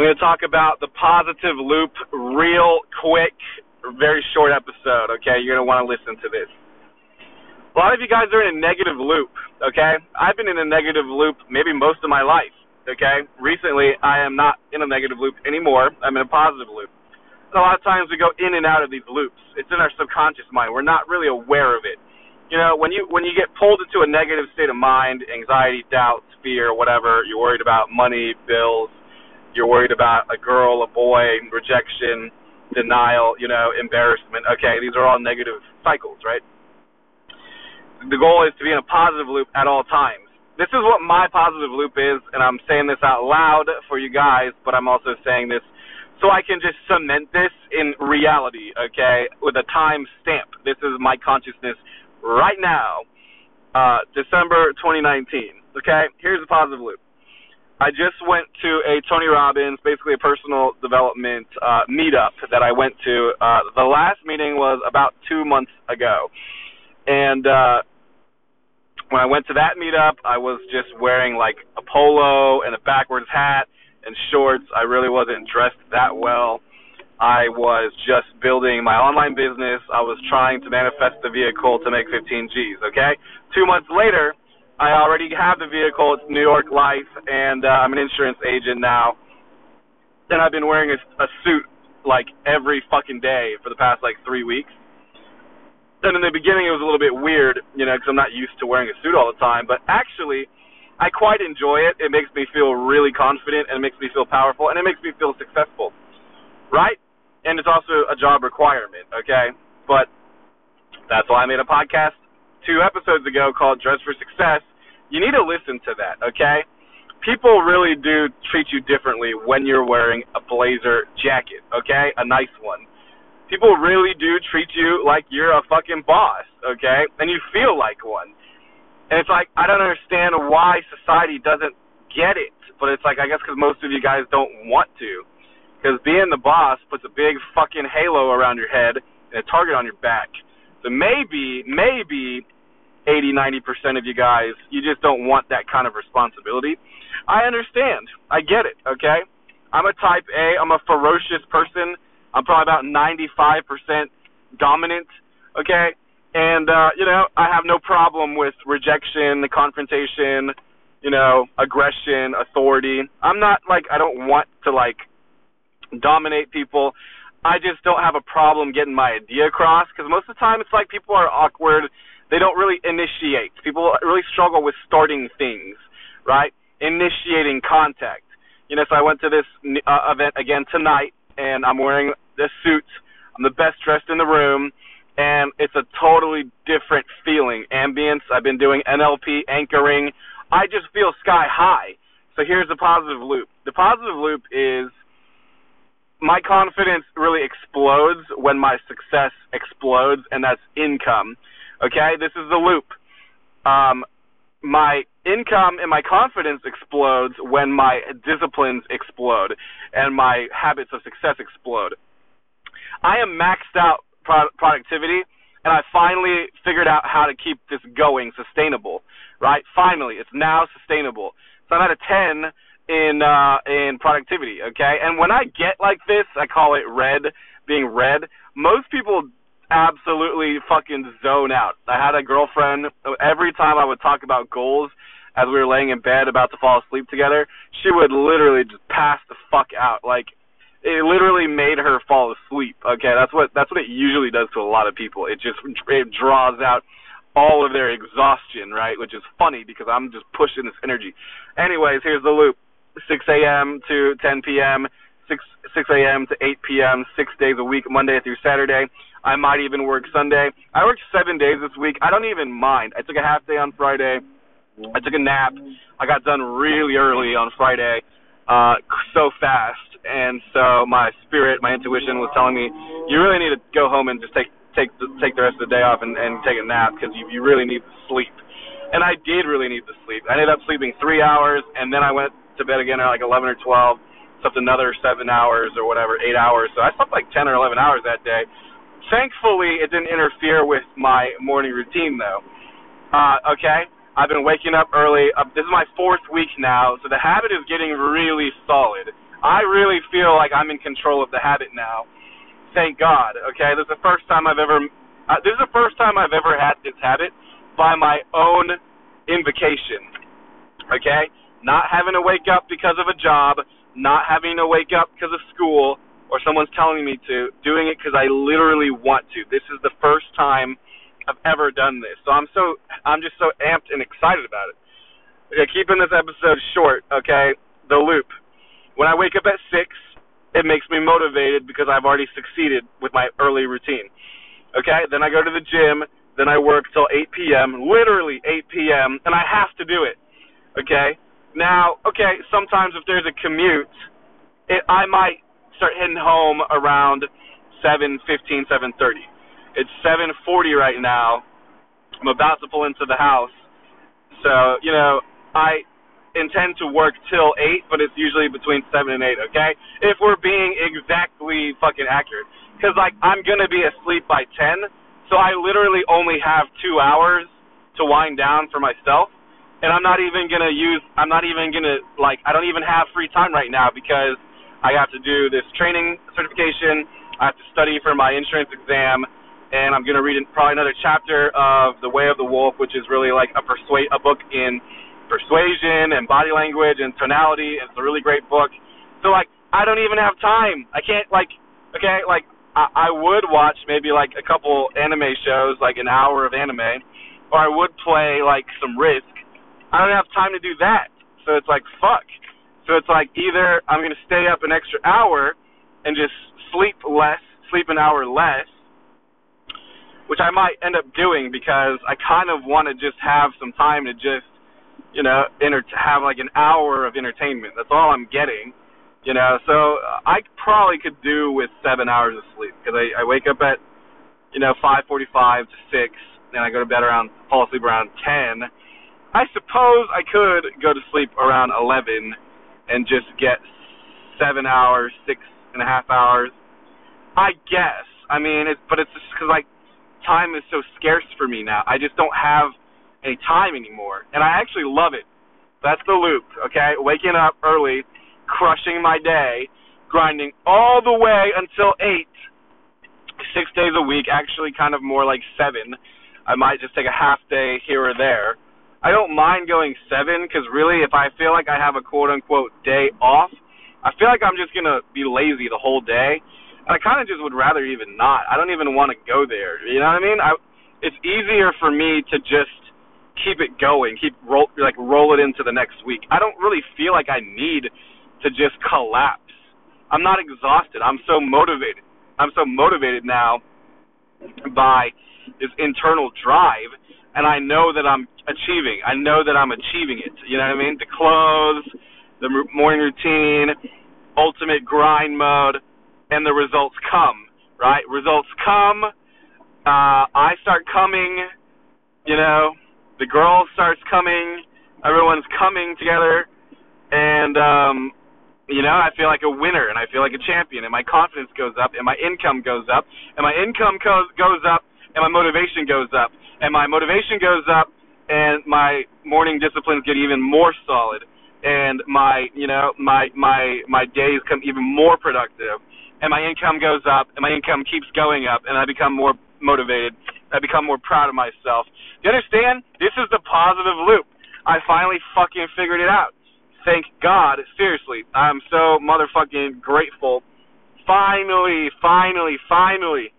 I'm going to talk about the positive loop real quick, very short episode, okay? You're going to want to listen to this. A lot of you guys are in a negative loop, okay? I've been in a negative loop maybe most of my life, okay? Recently, I am not in a negative loop anymore. I'm in a positive loop. And a lot of times we go in and out of these loops. It's in our subconscious mind. We're not really aware of it. You know, when you get pulled into a negative state of mind, anxiety, doubts, fear, whatever, you're worried about money, bills, you're worried about a girl, a boy, rejection, denial, you know, embarrassment. Okay, these are all negative cycles, right? The goal is to be in a positive loop at all times. This is what my positive loop is, and I'm saying this out loud for you guys, but I'm also saying this so I can just cement this in reality, okay, with a time stamp. This is my consciousness right now, December 2019, okay? Here's the positive loop. I just went to a Tony Robbins, basically a personal development meetup that I went to. The last meeting was about 2 months ago. And when I went to that meetup, I was just wearing, like, a polo and a backwards hat and shorts. I really wasn't dressed that well. I was just building my online business. I was trying to manifest the vehicle to make 15 Gs, okay? 2 months later, I already have the vehicle. It's New York Life, and I'm an insurance agent now. And I've been wearing a suit, like, every fucking day for the past, like, 3 weeks. And in the beginning, it was a little bit weird, you know, because I'm not used to wearing a suit all the time. But actually, I quite enjoy it. It makes me feel really confident, and it makes me feel powerful, and it makes me feel successful, right? And it's also a job requirement, okay? But that's why I made a podcast 2 episodes ago called Dress for Success. You need to listen to that, okay? People really do treat you differently when you're wearing a blazer jacket, okay? A nice one. People really do treat you like you're a fucking boss, okay? And you feel like one. And it's like, I don't understand why society doesn't get it. But it's like, I guess because most of you guys don't want to. Because being the boss puts a big fucking halo around your head and a target on your back. So maybe 80, 90% of you guys, you just don't want that kind of responsibility. I understand. I get it, okay? I'm a type A. I'm a ferocious person. I'm probably about 95% dominant, okay? And, you know, I have no problem with rejection, confrontation, you know, aggression, authority. I'm not, like, I don't want to, like, dominate people. I just don't have a problem getting my idea across because most of the time it's like people are awkward. They don't really initiate. People really struggle with starting things, right? Initiating contact. You know, so I went to this event again tonight. And I'm wearing this suit. I'm the best dressed in the room. And it's a totally different feeling. Ambience. I've been doing NLP anchoring. I just feel sky high. So here's the positive loop. The positive loop is my confidence really explodes when my success explodes, and that's income. Okay? This is the loop. My income and my confidence explodes when my disciplines explode and my habits of success explode. I am maxed out productivity, and I finally figured out how to keep this going sustainable, right? Finally, it's now sustainable. So I'm at a 10 in productivity, okay? And when I get like this, I call it red, being red. Most people absolutely fucking zone out. I had a girlfriend, every time I would talk about goals as we were laying in bed about to fall asleep together, she would literally just pass the fuck out. Like, it literally made her fall asleep, okay? That's what it usually does to a lot of people. It draws out all of their exhaustion, right? Which is funny because I'm just pushing this energy. Anyways, here's the loop. 6 a.m. to 10 p.m., 6 a.m. to 8 p.m., 6 days a week, Monday through Saturday. I might even work Sunday. I worked 7 days this week. I don't even mind. I took a half day on Friday. I took a nap. I got done really early on Friday, so fast. And so my spirit, my intuition was telling me, you really need to go home and just take the rest of the day off and take a nap because you really need to sleep. And I did really need to sleep. I ended up sleeping 3 hours, and then I went to bed again at like 11 or 12. Slept another 7 hours or whatever, 8 hours. So I slept like 10 or 11 hours that day. Thankfully, it didn't interfere with my morning routine, though. Okay? I've been waking up early. This is my 4th week now, so the habit is getting really solid. I really feel like I'm in control of the habit now. Thank God. Okay, this is the first time I've ever. This is the first time I've ever had this habit by my own invocation. Okay, not having to wake up because of a job, not having to wake up because of school or someone's telling me to, doing it because I literally want to. This is the first time I've ever done this, so I'm just so amped and excited about it. Okay, keeping this episode short. Okay, the loop. When I wake up at 6, it makes me motivated because I've already succeeded with my early routine. Okay, then I go to the gym, then I work till 8 p.m., literally 8 p.m., and I have to do it. Okay, now, okay, sometimes if there's a commute, I might start heading home around 7:15, 7:30. It's 7:40 right now. I'm about to pull into the house. So, you know, I intend to work till 8, but it's usually between 7 and 8, okay? If we're being exactly fucking accurate. Because, like, I'm going to be asleep by 10, so I literally only have 2 hours to wind down for myself, and I don't even have free time right now because I have to do this training certification, I have to study for my insurance exam, and I'm going to read probably another chapter of The Way of the Wolf, which is really like a book in persuasion and body language and tonality. It's a really great book. So, like, I don't even have time. I can't, like, okay, like, I would watch maybe, like, a couple anime shows, like an hour of anime, or I would play, like, some Risk. I don't have time to do that. So it's like, fuck. So it's like either I'm going to stay up an extra hour and just sleep an hour less, which I might end up doing because I kind of want to just have some time to just, you know, have like an hour of entertainment. That's all I'm getting, you know. So I probably could do with 7 hours of sleep because I wake up at, you know, 5:45 to 6, and I go to bed fall asleep around 10. I suppose I could go to sleep around 11 and just get 7 hours, 6.5 hours. I guess. I mean, it's just because, like, time is so scarce for me now. I just don't have any time anymore, and I actually love it. That's the loop, okay? Waking up early, crushing my day, grinding all the way until 8, 6 days a week, actually kind of more like 7. I might just take a half day here or there. I don't mind going 7 because really if I feel like I have a quote-unquote day off, I feel like I'm just going to be lazy the whole day, and I kind of just would rather even not. I don't even want to go there, you know what I mean? It's easier for me to just keep it going, roll it into the next week. I don't really feel like I need to just collapse. I'm not exhausted. I'm so motivated. I'm so motivated now by this internal drive, and I know that I know that I'm achieving it. You know what I mean? The clothes, the morning routine, ultimate grind mode, and the results come, right? Results come. I start coming, you know. The girl starts coming, everyone's coming together, and, you know, I feel like a winner, and I feel like a champion, and my confidence goes up, and my income goes up, and my income goes up, and my motivation goes up, and my motivation goes up, and my morning disciplines get even more solid, and my, you know, my days come even more productive, and my income goes up, and my income keeps going up, and I become more motivated, I become more proud of myself. You understand? This is the positive loop. I finally fucking figured it out. Thank God. Seriously, I'm so motherfucking grateful. Finally.